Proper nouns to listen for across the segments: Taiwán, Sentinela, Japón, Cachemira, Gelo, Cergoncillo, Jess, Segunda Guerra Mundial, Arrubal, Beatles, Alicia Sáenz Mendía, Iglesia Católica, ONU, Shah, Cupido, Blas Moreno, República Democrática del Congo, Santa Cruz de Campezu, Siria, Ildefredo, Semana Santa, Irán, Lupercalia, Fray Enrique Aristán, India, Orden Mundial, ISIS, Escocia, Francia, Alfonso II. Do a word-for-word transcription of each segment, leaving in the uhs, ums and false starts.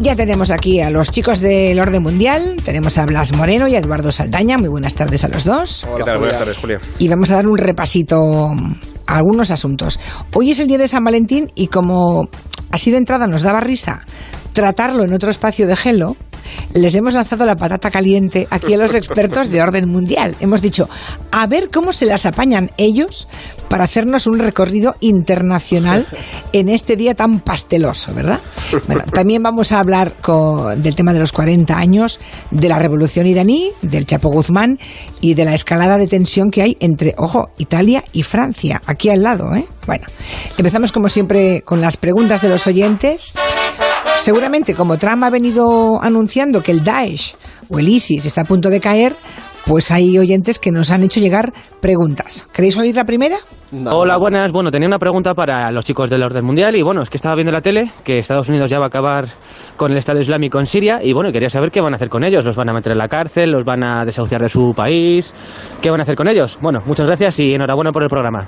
Ya tenemos aquí a los chicos del Orden Mundial, tenemos a Blas Moreno y a Eduardo Saldaña. Muy buenas tardes a los dos. Hola, ¿qué tal? Julia. Buenas tardes, Julio. Y vamos a dar un repasito a algunos asuntos. Hoy es el día de San Valentín y como así de entrada nos daba risa tratarlo en otro espacio de Gelo, les hemos lanzado la patata caliente aquí a los expertos de Orden Mundial. Hemos dicho, a ver cómo se las apañan ellos para hacernos un recorrido internacional en este día tan pasteloso, ¿verdad? Bueno, también vamos a hablar con, del tema de los cuarenta años, de la revolución iraní, del Chapo Guzmán y de la escalada de tensión que hay entre, ojo, Italia y Francia, aquí al lado, ¿eh? Bueno, empezamos como siempre con las preguntas de los oyentes. Seguramente, como Trump ha venido anunciando que el Daesh o el ISIS está a punto de caer, pues hay oyentes que nos han hecho llegar preguntas. ¿Queréis oír la primera? No. Hola, buenas. Bueno, tenía una pregunta para los chicos del Orden Mundial y bueno, es que estaba viendo la tele que Estados Unidos ya va a acabar con el Estado Islámico en Siria y bueno, quería saber qué van a hacer con ellos. ¿Los van a meter en la cárcel? ¿Los van a desahuciar de su país? ¿Qué van a hacer con ellos? Bueno, muchas gracias y enhorabuena por el programa.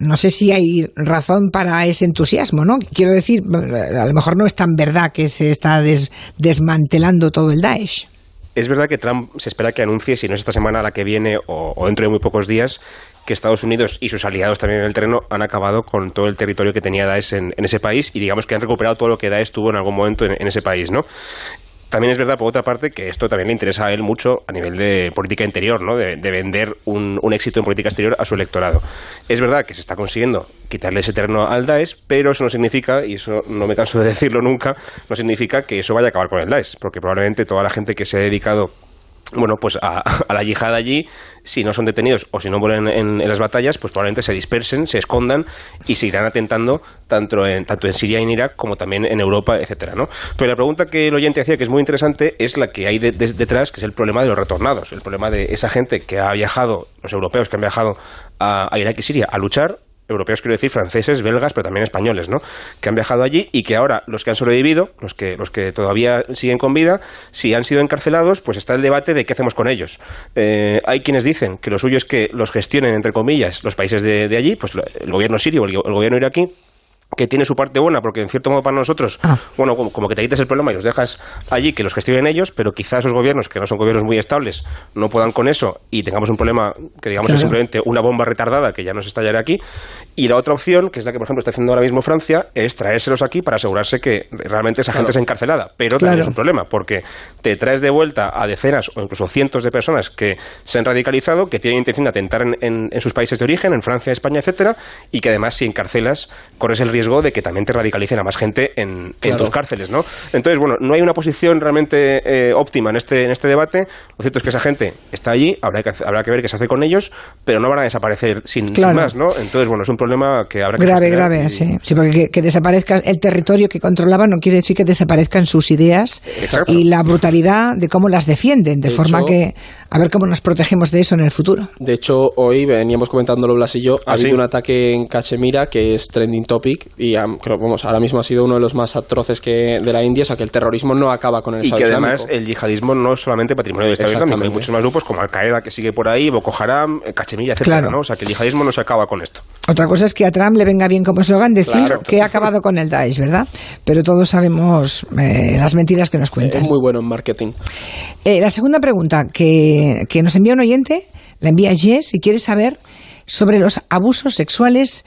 No sé si hay razón para ese entusiasmo, ¿no? Quiero decir, a lo mejor no es tan verdad que se está des- desmantelando todo el Daesh. Es verdad que Trump se espera que anuncie, si no es esta semana, la que viene o, o dentro de muy pocos días, que Estados Unidos y sus aliados también en el terreno han acabado con todo el territorio que tenía Daesh en, en ese país y digamos que han recuperado todo lo que Daesh tuvo en algún momento en, en ese país, ¿no? También es verdad, por otra parte, que esto también le interesa a él mucho a nivel de política interior, ¿no? De, de vender un, un éxito en política exterior a su electorado. Es verdad que se está consiguiendo quitarle ese terreno al Daesh, pero eso no significa, y eso no me canso de decirlo nunca, no significa que eso vaya a acabar con el Daesh, porque probablemente toda la gente que se ha dedicado bueno, pues a, a la yihad allí, si no son detenidos o si no mueren en, en las batallas, pues probablemente se dispersen, se escondan y se irán atentando tanto en, tanto en Siria y en Irak como también en Europa, etcétera, ¿no? Pero la pregunta que el oyente hacía, que es muy interesante, es la que hay de, de, detrás, que es el problema de los retornados, el problema de esa gente que ha viajado, los europeos que han viajado a, a Irak y Siria a luchar, europeos quiero decir franceses, belgas, pero también españoles, ¿no? Que han viajado allí y que ahora los que han sobrevivido, los que los que todavía siguen con vida, si han sido encarcelados, pues está el debate de qué hacemos con ellos. Eh, hay quienes dicen que lo suyo es que los gestionen, entre comillas, los países de, de allí, pues el gobierno sirio o el, el gobierno iraquí, que tiene su parte buena, porque en cierto modo para nosotros, ah. bueno, como, como que te quites el problema y los dejas allí, que los gestionen ellos, pero quizás esos gobiernos, que no son gobiernos muy estables, no puedan con eso y tengamos un problema que digamos claro. es simplemente una bomba retardada que ya nos estallará aquí. Y la otra opción, que es la que por ejemplo está haciendo ahora mismo Francia, es traérselos aquí para asegurarse que realmente esa claro. gente es encarcelada. Pero claro. también es un problema, porque te traes de vuelta a decenas o incluso cientos de personas que se han radicalizado, que tienen intención de atentar en, en, en sus países de origen, en Francia, España, etcétera, y que además si encarcelas, corres el riesgo riesgo de que también te radicalicen a más gente en, claro. en tus cárceles, ¿no? Entonces, bueno, no hay una posición realmente eh, óptima en este, en este debate. Lo cierto es que esa gente está allí, habrá que, habrá que ver qué se hace con ellos, pero no van a desaparecer sin, claro. sin más, ¿no? Entonces, bueno, es un problema que habrá que... Grave, grave, y... sí. Sí, porque que, que desaparezca el territorio que controlaba no quiere decir que desaparezcan sus ideas Exacto. y la brutalidad de cómo las defienden, de, de forma hecho, que a ver cómo nos protegemos de eso en el futuro. De hecho, hoy veníamos comentándolo Blas y yo, ¿Ah, ha habido sí? un ataque en Cachemira que es trending topic, y um, creo, vamos, ahora mismo ha sido uno de los más atroces que de la India, o sea que el terrorismo no acaba con el Estado Islámico. Y que además el yihadismo no es solamente patrimonio del Estado Islámico, hay muchos más grupos como Al-Qaeda que sigue por ahí, Boko Haram, Cachemira, etcétera, claro. ¿no? O sea que el yihadismo no se acaba con esto. Otra cosa es que a Trump le venga bien como slogan decir claro. que ha acabado con el Daesh, ¿verdad? Pero todos sabemos eh, las mentiras que nos cuentan. Es muy bueno en marketing. Eh, la segunda pregunta que, que nos envía un oyente, la envía Jess, y quiere saber sobre los abusos sexuales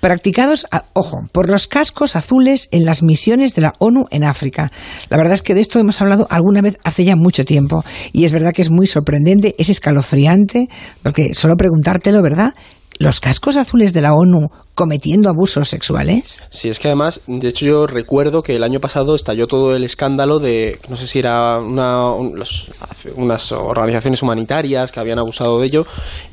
practicados, a, ojo, por los cascos azules en las misiones de la ONU en África. La verdad es que de esto hemos hablado alguna vez hace ya mucho tiempo y es verdad que es muy sorprendente, es escalofriante, porque solo preguntártelo, ¿verdad?, ¿los cascos azules de la ONU cometiendo abusos sexuales? Sí, es que además, de hecho yo recuerdo que el año pasado estalló todo el escándalo de, no sé si era una, un, los, unas organizaciones humanitarias que habían abusado de ello,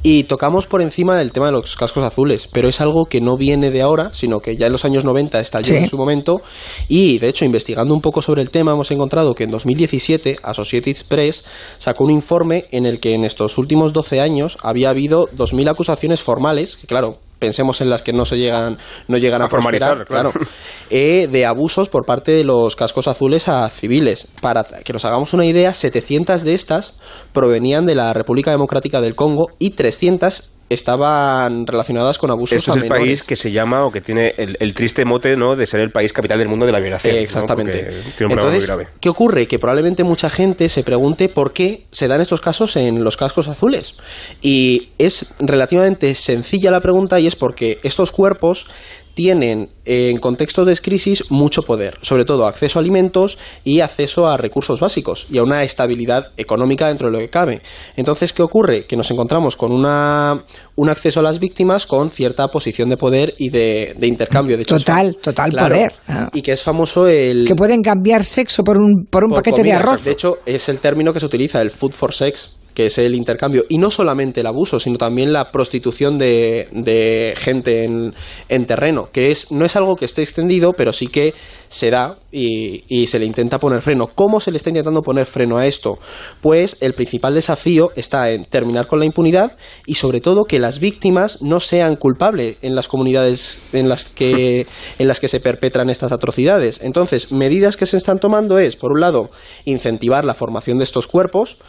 y tocamos por encima el tema de los cascos azules, pero es algo que no viene de ahora, sino que ya en los años noventa estalló sí. en su momento, y de hecho investigando un poco sobre el tema hemos encontrado que en dos mil diecisiete Associated Press sacó un informe en el que en estos últimos doce años había habido dos mil acusaciones formales, que claro, pensemos en las que no se llegan no llegan a, a formalizar, claro, claro eh, de abusos por parte de los cascos azules a civiles. Para que nos hagamos una idea, setecientas de estas provenían de la República Democrática del Congo y trescientas estaban relacionadas con abusos Eso a menores. Es el país que se llama, o que tiene el, el triste mote, ¿no?, de ser el país capital del mundo de la violación. Eh, exactamente. ¿no? Entonces, ¿qué ocurre? Que probablemente mucha gente se pregunte por qué se dan estos casos en los cascos azules. Y es relativamente sencilla la pregunta, y es porque estos cuerpos tienen en contextos de crisis mucho poder, sobre todo acceso a alimentos y acceso a recursos básicos y a una estabilidad económica dentro de lo que cabe. Entonces, ¿qué ocurre? Que nos encontramos con una, un acceso a las víctimas con cierta posición de poder y de, de intercambio. De hecho, total, total claro, poder. Y que es famoso el... Que pueden cambiar sexo por un, por un por paquete comida, de arroz. De hecho, es el término que se utiliza, el food for sex, que es el intercambio, y no solamente el abuso, sino también la prostitución de, de gente en, en terreno, que es no es algo que esté extendido, pero sí que se da y, y se le intenta poner freno. ¿Cómo se le está intentando poner freno a esto? Pues el principal desafío está en terminar con la impunidad y sobre todo que las víctimas no sean culpables en las comunidades en las que, en las que se perpetran estas atrocidades. Entonces, medidas que se están tomando es, por un lado, incentivar la formación de estos cuerpos.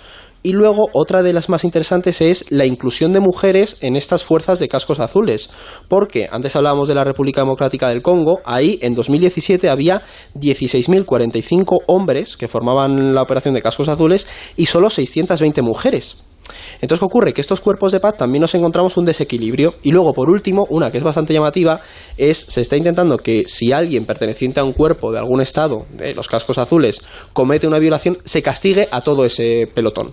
Y luego, otra de las más interesantes es la inclusión de mujeres en estas fuerzas de cascos azules. Porque antes hablábamos de la República Democrática del Congo, ahí en dos mil diecisiete había dieciséis mil cuarenta y cinco hombres que formaban la operación de cascos azules y solo seiscientas veinte mujeres. Entonces, ¿qué ocurre? Que estos cuerpos de paz también nos encontramos un desequilibrio. Y luego, por último, una que es bastante llamativa es, se está intentando que si alguien perteneciente a un cuerpo de algún estado, de los cascos azules, comete una violación, se castigue a todo ese pelotón,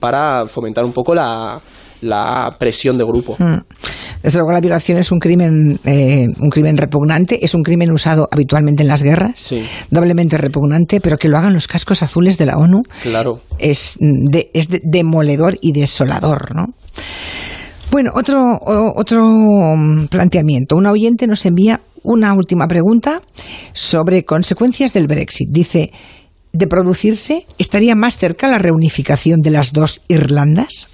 para fomentar un poco la, la presión de grupo. Desde luego, la violación es un crimen eh, un crimen repugnante, es un crimen usado habitualmente en las guerras, sí. Doblemente repugnante, pero que lo hagan los cascos azules de la ONU, claro, es, de, es de, demoledor y desolador, ¿no? Bueno, otro, otro planteamiento. Un oyente nos envía una última pregunta sobre consecuencias del Brexit. Dice... ¿De producirse, estaría más cerca la reunificación de las dos Irlandas?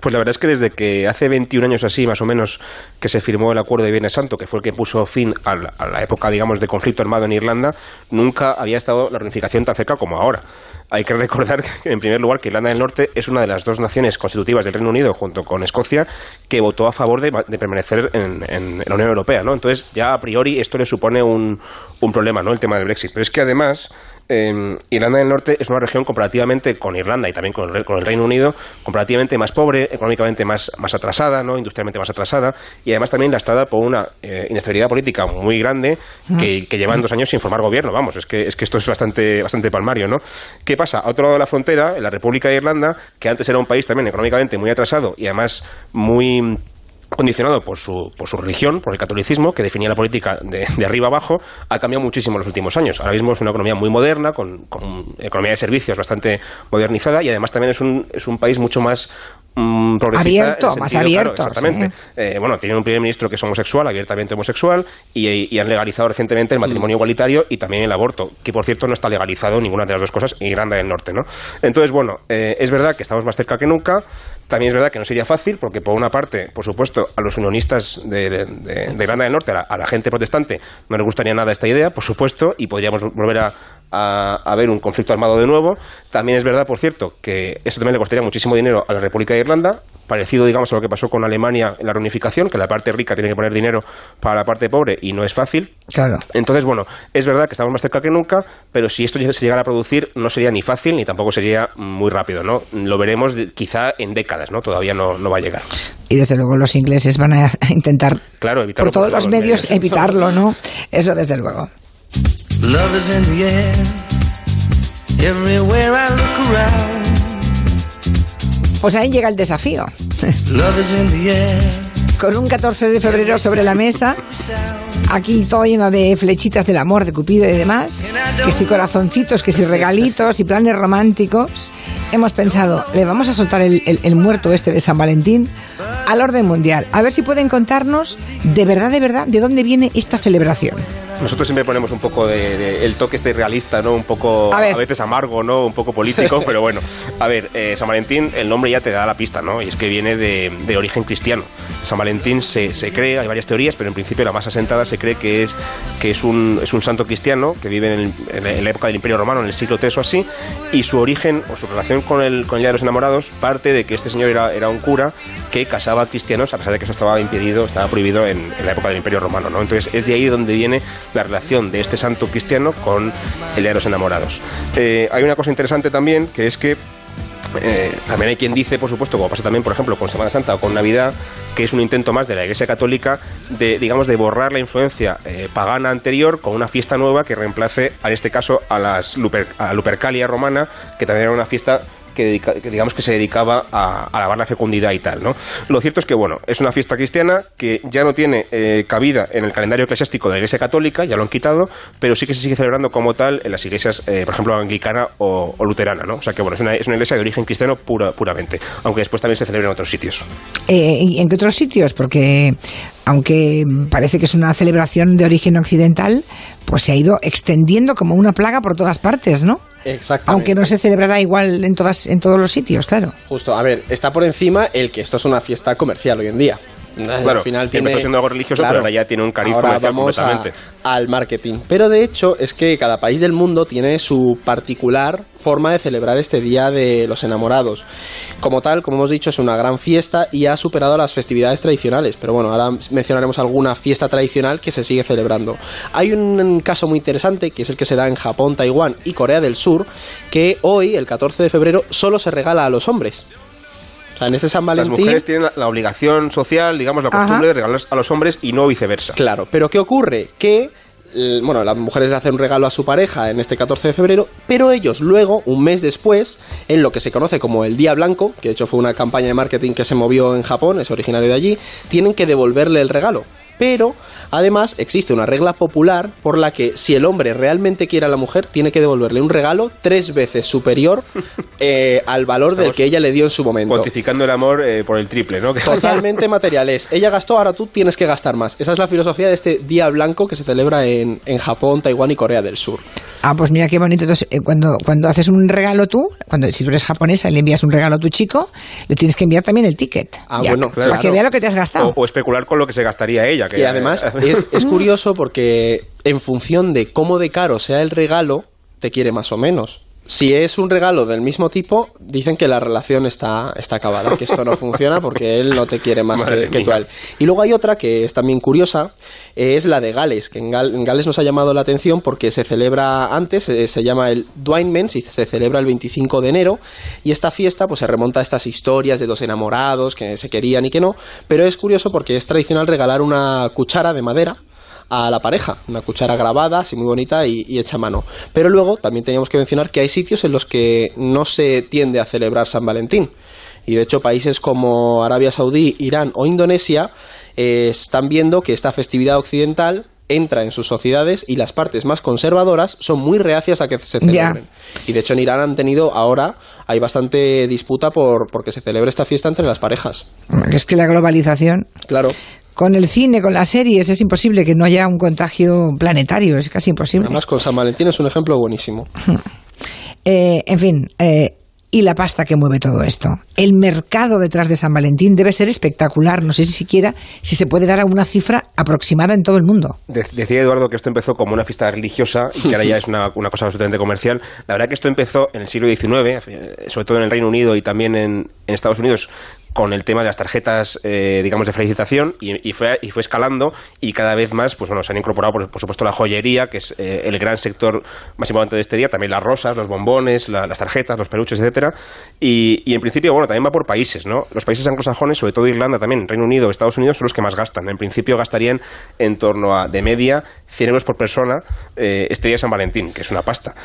Pues la verdad es que desde que hace veintiún años así, más o menos, que se firmó el Acuerdo de Viernes Santo, que fue el que puso fin a la, a la época, digamos, de conflicto armado en Irlanda, nunca había estado la reunificación tan cerca como ahora. Hay que recordar, que, en primer lugar, que Irlanda del Norte es una de las dos naciones constitutivas del Reino Unido, junto con Escocia, que votó a favor de, de permanecer en, en la Unión Europea, ¿no? Entonces, ya a priori, esto le supone un, un problema, ¿no?, el tema del Brexit. Pero es que, además... Eh, Irlanda del Norte es una región comparativamente con Irlanda y también con el, con el Reino Unido, comparativamente más pobre, económicamente más, más atrasada, ¿no?, industrialmente más atrasada, y además también lastrada por una eh, inestabilidad política muy grande que, que llevan dos años sin formar gobierno. Vamos, es que, es que esto es bastante, bastante palmario, ¿no? ¿Qué pasa? A otro lado de la frontera, en la República de Irlanda, que antes era un país también económicamente muy atrasado y además muy... condicionado por su, por su religión, por el catolicismo, que definía la política de, de arriba abajo, ha cambiado muchísimo en los últimos años. Ahora mismo es una economía muy moderna, con, con economía de servicios bastante modernizada, y además también es un, es un país mucho más mm, progresista. Abierto, en sentido, más abierto. Claro, exactamente. Sí. Eh, bueno, tienen un primer ministro que es homosexual, abiertamente homosexual, y, y han legalizado recientemente el matrimonio mm. igualitario y también el aborto, que por cierto no está legalizado ninguna de las dos cosas en Irlanda del Norte, ¿no? Entonces, bueno, eh, es verdad que estamos más cerca que nunca. También es verdad que no sería fácil, porque por una parte, por supuesto, a los unionistas de, de, de Irlanda del Norte, a la, a la gente protestante, no les gustaría nada esta idea, por supuesto, y podríamos volver a, a, a ver un conflicto armado de nuevo. También es verdad, por cierto, que esto también le costaría muchísimo dinero a la República de Irlanda, parecido, digamos, a lo que pasó con Alemania en la reunificación, que la parte rica tiene que poner dinero para la parte pobre y no es fácil. Claro. Entonces, bueno, es verdad que estamos más cerca que nunca, pero si esto se llegara a producir no sería ni fácil ni tampoco sería muy rápido, ¿no? Lo veremos quizá en décadas, ¿no? Todavía no, no va a llegar. Y desde luego los ingleses van a intentar, claro, por todos por los medios, medios evitarlo, ¿no? Eso desde luego. Love is in the air, everywhere I look around. Pues ahí llega el desafío. Con un catorce de febrero sobre la mesa, aquí todo lleno de flechitas del amor, de Cupido y demás, que si corazoncitos, que si regalitos y planes románticos, hemos pensado, le vamos a soltar el, el, el muerto este de San Valentín al orden mundial, a ver si pueden contarnos de verdad, de verdad, de dónde viene esta celebración. Nosotros siempre ponemos un poco de, de, el toque este realista, ¿no? Un poco, a, a veces amargo, ¿no? Un poco político, pero bueno. A ver, eh, San Valentín, el nombre ya te da la pista, ¿no? Y es que viene de, de origen cristiano. San Valentín se, se cree, hay varias teorías, pero en principio la más asentada se cree que es, que es, un, es un santo cristiano que vive en, el, en la época del Imperio Romano, en el siglo tres o así, y su origen o su relación con el, con el Día de los Enamorados parte de que este señor era, era un cura que casaba a cristianos, a pesar de que eso estaba impedido, estaba prohibido en, en la época del Imperio Romano, ¿no? Entonces es de ahí donde viene la relación de este santo cristiano con el Día de los Enamorados. Eh, hay una cosa interesante también, que es que Eh, también hay quien dice, por supuesto, como pasa también, por ejemplo, con Semana Santa o con Navidad, que es un intento más de la Iglesia Católica de, digamos, de borrar la influencia eh, pagana anterior con una fiesta nueva que reemplace, en este caso, a, las Luper, a la Lupercalia romana, que también era una fiesta que, dedica, que digamos que se dedicaba a alabar la fecundidad y tal, ¿no? Lo cierto es que, bueno, es una fiesta cristiana que ya no tiene eh, cabida en el calendario eclesiástico de la Iglesia Católica, ya lo han quitado, pero sí que se sigue celebrando como tal en las iglesias, eh, por ejemplo, anglicana o, o luterana, ¿no? O sea que, bueno, es una, es una iglesia de origen cristiano pura, puramente, aunque después también se celebra en otros sitios. Eh, ¿Y en qué otros sitios? Porque aunque parece que es una celebración de origen occidental, pues se ha ido extendiendo como una plaga por todas partes, ¿no? Exactamente. Aunque no se celebrará igual en todas en todos los sitios, claro. Justo, a ver, está por encima el que esto es una fiesta comercial hoy en día. Claro, al final tiene, empezó siendo algo religioso, claro, pero ahora ya tiene un cariz ahora comercial completamente. A, al marketing. Pero de hecho es que cada país del mundo tiene su particular forma de celebrar este Día de los Enamorados. Como tal, como hemos dicho, es una gran fiesta y ha superado las festividades tradicionales. Pero bueno, ahora mencionaremos alguna fiesta tradicional que se sigue celebrando. Hay un caso muy interesante, que es el que se da en Japón, Taiwán y Corea del Sur, que hoy, el catorce de febrero, solo se regala a los hombres. En este San Valentín, las mujeres tienen la, la obligación social, digamos, la costumbre, ajá, de regalar a los hombres y no viceversa. Claro, pero ¿qué ocurre? Que, bueno, las mujeres hacen un regalo a su pareja en este catorce de febrero, pero ellos luego, un mes después, en lo que se conoce como el Día Blanco, que de hecho fue una campaña de marketing que se movió en Japón, es originario de allí, tienen que devolverle el regalo. Pero, además, existe una regla popular por la que, si el hombre realmente quiere a la mujer, tiene que devolverle un regalo tres veces superior eh, al valor Estamos del que ella le dio en su momento. Cuantificando el amor eh, por el triple, ¿no? Totalmente materiales. Ella gastó, ahora tú tienes que gastar más. Esa es la filosofía de este Día Blanco que se celebra en, en Japón, Taiwán y Corea del Sur. Ah, pues mira qué bonito. Entonces, eh, cuando, cuando haces un regalo tú, cuando si tú eres japonesa y le envías un regalo a tu chico, le tienes que enviar también el ticket. Ah, ya, bueno, claro. Para que vea lo que te has gastado. O, o especular con lo que se gastaría ella. Y además es, es curioso porque en función de cómo de caro sea el regalo, te quiere más o menos. Si es un regalo del mismo tipo, dicen que la relación está, está acabada, que esto no funciona porque él no te quiere más que, que tú a él. Y luego hay otra que es también curiosa, es la de Gales, que en, Gal- en Gales nos ha llamado la atención porque se celebra antes, se, se llama el Dwinmens y se celebra el veinticinco de enero, y esta fiesta pues se remonta a estas historias de dos enamorados que se querían y que no, pero es curioso porque es tradicional regalar una cuchara de madera a la pareja, una cuchara grabada, así muy bonita y, y hecha a mano. Pero luego también teníamos que mencionar que hay sitios en los que no se tiende a celebrar San Valentín. Y de hecho países como Arabia Saudí, Irán o Indonesia eh, están viendo que esta festividad occidental entra en sus sociedades y las partes más conservadoras son muy reacias a que se celebren. Yeah. Y de hecho en Irán han tenido ahora, hay bastante disputa por porque se celebre esta fiesta entre las parejas. Es que la globalización... Claro. Con el cine, con las series, es imposible que no haya un contagio planetario, es casi imposible. Además, con San Valentín es un ejemplo buenísimo. eh, en fin, eh, y la pasta que mueve todo esto. El mercado detrás de San Valentín debe ser espectacular, no sé si siquiera si se puede dar a una cifra aproximada en todo el mundo. De- decía Eduardo que esto empezó como una fiesta religiosa y que ahora ya es una, una cosa absolutamente comercial. La verdad que esto empezó en el siglo diecinueve, sobre todo en el Reino Unido y también en, en Estados Unidos, con el tema de las tarjetas, eh, digamos, de felicitación y, y, fue, y fue escalando y cada vez más, pues bueno, se han incorporado, por, por supuesto, la joyería, que es eh, el gran sector más importante de este día, también las rosas, los bombones, la, las tarjetas, los peluches, etcétera. Y, y en principio, bueno, también va por países, ¿no? Los países anglosajones, sobre todo Irlanda también, Reino Unido, Estados Unidos, son los que más gastan. En principio gastarían en torno a, de media, cien euros por persona eh, este día de San Valentín, que es una pasta.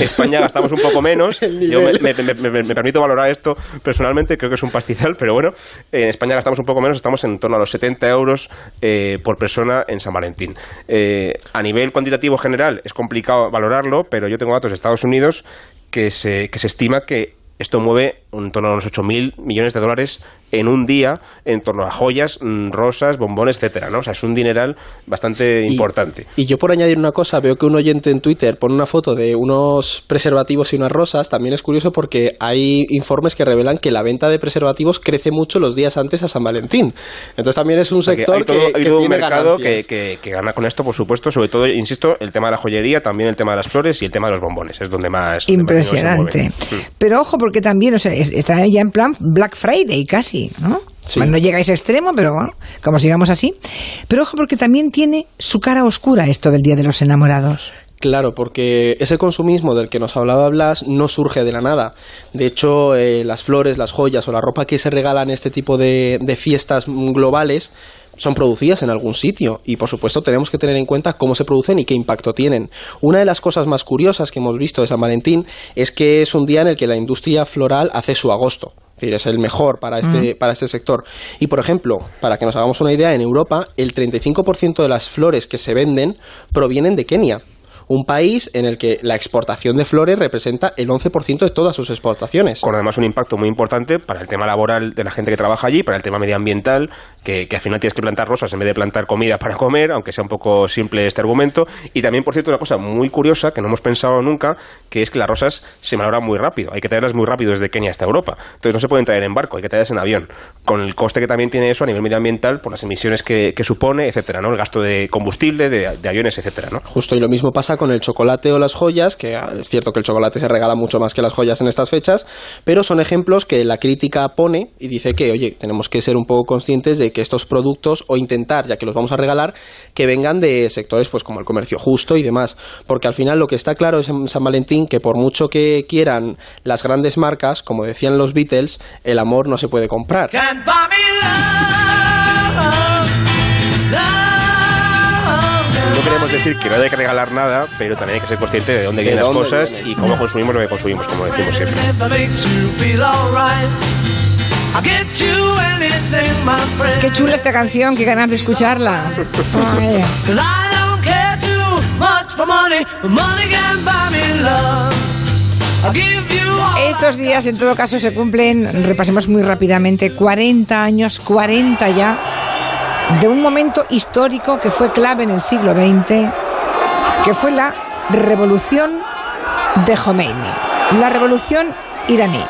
España gastamos un poco menos. Yo me, me, me, me, me permito valorar esto personalmente, creo que es un pastizal, pero bueno, en España gastamos un poco menos, estamos en torno a los setenta euros eh, por persona en San Valentín. Eh, a nivel cuantitativo general es complicado valorarlo, pero yo tengo datos de Estados Unidos que se, que se estima que Esto mueve en torno a unos ocho mil millones de dólares en un día en torno a joyas, rosas, bombones, etcétera, ¿no? O sea, es un dineral bastante y, importante. Y yo, por añadir una cosa, veo que un oyente en Twitter pone una foto de unos preservativos y unas rosas. También es curioso porque hay informes que revelan que la venta de preservativos crece mucho los días antes a San Valentín. Entonces también es un sector que, hay todo, que, hay todo que un tiene mercado que, que, que gana con esto, por supuesto. Sobre todo, insisto, el tema de la joyería, también el tema de las flores y el tema de los bombones. Es donde más... Donde impresionante. Más se mueve. Pero ojo, porque también, o sea, está ya en plan Black Friday casi, ¿no? Sí. Bueno, no llegáis a extremo, pero bueno, como sigamos así. Pero ojo, porque también tiene su cara oscura esto del Día de los Enamorados. Claro, porque ese consumismo del que nos hablaba Blas no surge de la nada. De hecho, eh, las flores, las joyas o la ropa que se regalan en este tipo de, de fiestas globales son producidas en algún sitio y, por supuesto, tenemos que tener en cuenta cómo se producen y qué impacto tienen. Una de las cosas más curiosas que hemos visto de San Valentín es que es un día en el que la industria floral hace su agosto. Es decir, es el mejor para este, para este sector. Y, por ejemplo, para que nos hagamos una idea, en Europa el treinta y cinco por ciento de las flores que se venden provienen de Kenia, un país en el que la exportación de flores representa el once por ciento de todas sus exportaciones. Con además un impacto muy importante para el tema laboral de la gente que trabaja allí, para el tema medioambiental, que, que al final tienes que plantar rosas en vez de plantar comida para comer, aunque sea un poco simple este argumento. Y también, por cierto, una cosa muy curiosa que no hemos pensado nunca, que es que las rosas se malogran muy rápido. Hay que traerlas muy rápido desde Kenia hasta Europa. Entonces no se pueden traer en barco, hay que traerlas en avión. Con el coste que también tiene eso a nivel medioambiental, por las emisiones que, que supone, etcétera, ¿no? El gasto de combustible, de, de aviones, etcétera, ¿no? Justo, y lo mismo pasa con el chocolate o las joyas, que es cierto que el chocolate se regala mucho más que las joyas en estas fechas, pero son ejemplos que la crítica pone y dice que, oye, tenemos que ser un poco conscientes de que estos productos, o intentar, ya que los vamos a regalar, que vengan de sectores pues como el comercio justo y demás, porque al final lo que está claro es en San Valentín que por mucho que quieran las grandes marcas, como decían los Beatles, el amor no se puede comprar. No queremos decir que no haya que regalar nada, pero también hay que ser consciente de dónde vienen las cosas y cómo consumimos lo que consumimos, como decimos siempre. Qué chula esta canción, qué ganas de escucharla. Ay. Estos días, en todo caso, se cumplen, repasemos muy rápidamente, cuarenta años, cuarenta ya, de un momento histórico que fue clave en el siglo veinte, que fue la revolución de Khomeini, la revolución iraní.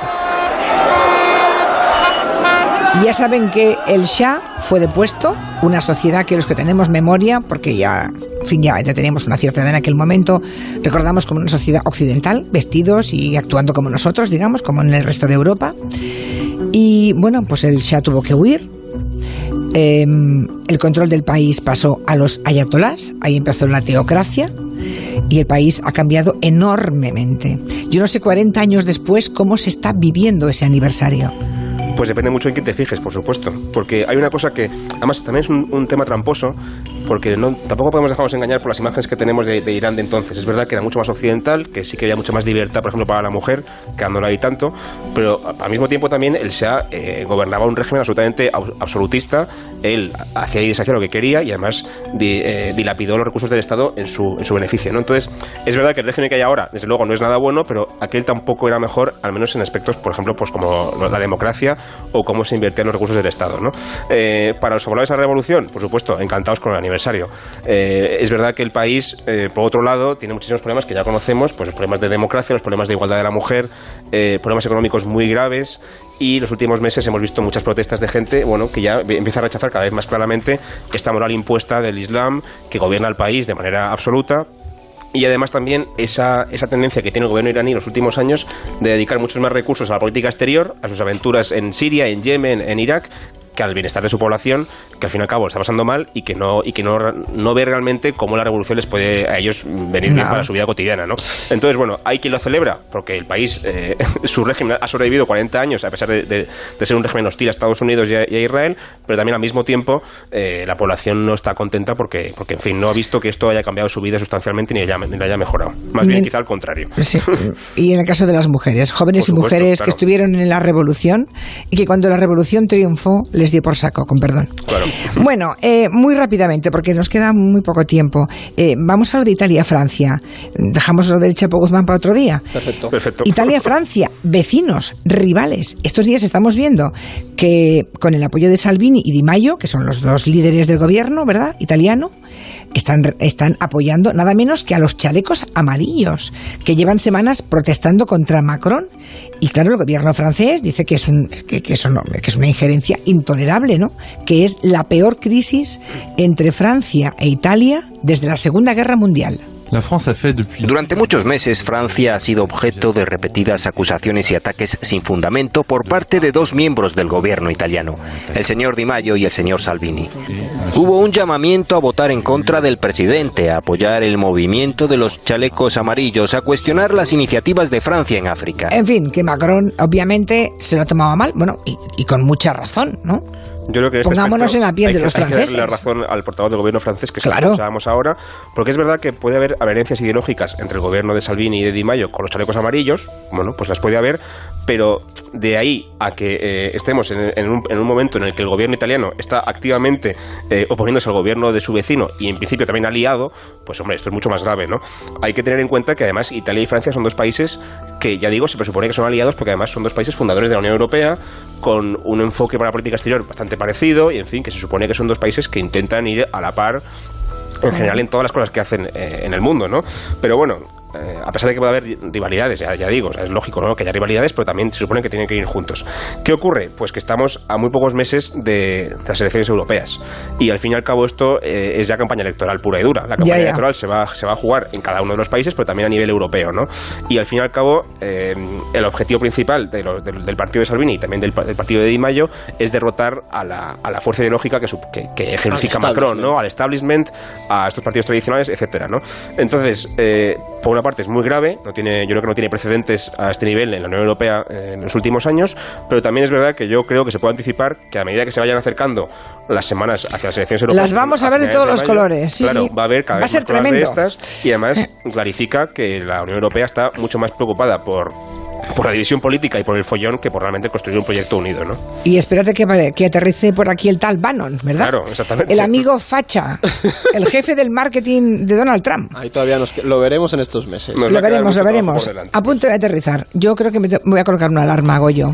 Ya saben que el Shah fue depuesto, una sociedad que los que tenemos memoria, porque ya, en fin, ya, ya teníamos una cierta edad en aquel momento, recordamos como una sociedad occidental, vestidos y actuando como nosotros, digamos, como en el resto de Europa. Y bueno, pues el Shah tuvo que huir. Eh, el control del país pasó a los ayatolás, ahí empezó la teocracia y el país ha cambiado enormemente. Yo no sé cuarenta años después cómo se está viviendo ese aniversario. Pues depende mucho en quién te fijes, por supuesto, porque hay una cosa que, además, también es un, un tema tramposo, porque no, tampoco podemos dejarnos engañar por las imágenes que tenemos de, de Irán de entonces. Es verdad que era mucho más occidental, que sí que había mucha más libertad, por ejemplo, para la mujer, que no la hay tanto, pero al mismo tiempo también el Shah eh, gobernaba un régimen absolutamente absolutista. Él hacía y deshacía lo que quería y además di, eh, dilapidó los recursos del Estado en su, en su beneficio, ¿no? Entonces, es verdad que el régimen que hay ahora, desde luego, no es nada bueno, pero aquel tampoco era mejor, al menos en aspectos, por ejemplo, pues como la democracia o cómo se invertían los recursos del Estado, ¿no? Eh, para los favorables a la revolución, por supuesto, encantados con el aniversario. Eh, es verdad que el país, eh, por otro lado, tiene muchísimos problemas que ya conocemos, pues los problemas de democracia, los problemas de igualdad de la mujer, eh, problemas económicos muy graves. Y los últimos meses hemos visto muchas protestas de gente, bueno, que ya empieza a rechazar cada vez más claramente esta moral impuesta del Islam que gobierna el país de manera absoluta. Y además también esa, esa tendencia que tiene el gobierno iraní en los últimos años de dedicar muchos más recursos a la política exterior, a sus aventuras en Siria, en Yemen, en Irak, que al bienestar de su población, que al fin y al cabo lo está pasando mal y que no y que no, no ve realmente cómo la revolución les puede a ellos venir no. bien para su vida cotidiana, ¿no? Entonces, bueno, hay quien lo celebra porque el país, eh, su régimen ha sobrevivido cuarenta años a pesar de, de, de ser un régimen hostil a Estados Unidos y a, y a Israel, pero también al mismo tiempo eh, la población no está contenta porque, porque, en fin, no ha visto que esto haya cambiado su vida sustancialmente ni la, ni la haya mejorado. Más bien, bien quizá al contrario. Sí. Y en el caso de las mujeres, jóvenes Por y supuesto, mujeres claro. que estuvieron en la revolución y que cuando la revolución triunfó les les dio por saco, con perdón. Claro. Bueno, eh, muy rápidamente, porque nos queda muy poco tiempo. Eh, vamos a lo de Italia-Francia. Dejamos lo del Chapo Guzmán para otro día. Perfecto. Perfecto. Italia-Francia, vecinos, rivales. Estos días estamos viendo que con el apoyo de Salvini y Di Maio, que son los dos líderes del gobierno, ¿verdad?, italiano, están, están apoyando nada menos que a los chalecos amarillos, que llevan semanas protestando contra Macron. Y claro, el gobierno francés dice que es, un, que, que eso no, que es una injerencia intolerable, ¿no?, que es la peor crisis entre Francia e Italia desde la Segunda Guerra Mundial. Durante muchos meses, Francia ha sido objeto de repetidas acusaciones y ataques sin fundamento por parte de dos miembros del gobierno italiano, el señor Di Maio y el señor Salvini. Hubo un llamamiento a votar en contra del presidente, a apoyar el movimiento de los chalecos amarillos, a cuestionar las iniciativas de Francia en África. En fin, que Macron obviamente se lo tomaba mal, bueno, y, y con mucha razón, ¿no? Yo creo que en este Pongámonos en la piel de los que, franceses. Hay que darle la razón al portavoz del gobierno francés, que claro. escuchábamos ahora, porque es verdad que puede haber averencias ideológicas entre el gobierno de Salvini y de Di Maio con los chalecos amarillos. Bueno, pues las puede haber, pero de ahí a que eh, estemos en, en, un, en un momento en el que el gobierno italiano está activamente eh, oponiéndose al gobierno de su vecino y en principio también aliado, pues hombre, esto es mucho más grave, ¿no? Hay que tener en cuenta que además Italia y Francia son dos países que, ya digo, se presupone que son aliados porque además son dos países fundadores de la Unión Europea, con un enfoque para la política exterior bastante parecido y, en fin, que se supone que son dos países que intentan ir a la par en general en todas las cosas que hacen eh, en el mundo, ¿no? Pero bueno, Eh, a pesar de que puede haber rivalidades, ya, ya digo, o sea, es lógico, ¿no?, que haya rivalidades, pero también se supone que tienen que ir juntos. ¿Qué ocurre? Pues que estamos a muy pocos meses de, de las elecciones europeas y al fin y al cabo esto eh, es ya campaña electoral pura y dura. La campaña ya, ya. electoral se va, se va a jugar en cada uno de los países, pero también a nivel europeo, ¿no? Y al fin y al cabo eh, el objetivo principal de lo, de, del partido de Salvini y también del, del partido de Di Maio es derrotar a la, a la fuerza ideológica que, su, que, que ejercica Macron, ¿no?, al establishment, a estos partidos tradicionales, etcétera, ¿no? Entonces, eh, por una parte es muy grave, no tiene, yo creo que no tiene precedentes a este nivel en la Unión Europea en los últimos años, pero también es verdad que yo creo que se puede anticipar que a medida que se vayan acercando las semanas hacia las elecciones europeas, las vamos a ver de todos los colores. Sí, claro, sí. va a haber cada va vez más cosas de estas y además clarifica que la Unión Europea está mucho más preocupada por por la división política y por el follón que por realmente construir un proyecto unido, ¿no? Y espérate que, que aterrice por aquí el tal Bannon, ¿verdad? Claro, exactamente. El amigo facha, el jefe del marketing de Donald Trump. Ahí todavía nos, lo veremos en estos meses. Nos lo veremos, lo veremos. A punto de aterrizar. Yo creo que me, te, me voy a colocar una alarma, Goyo.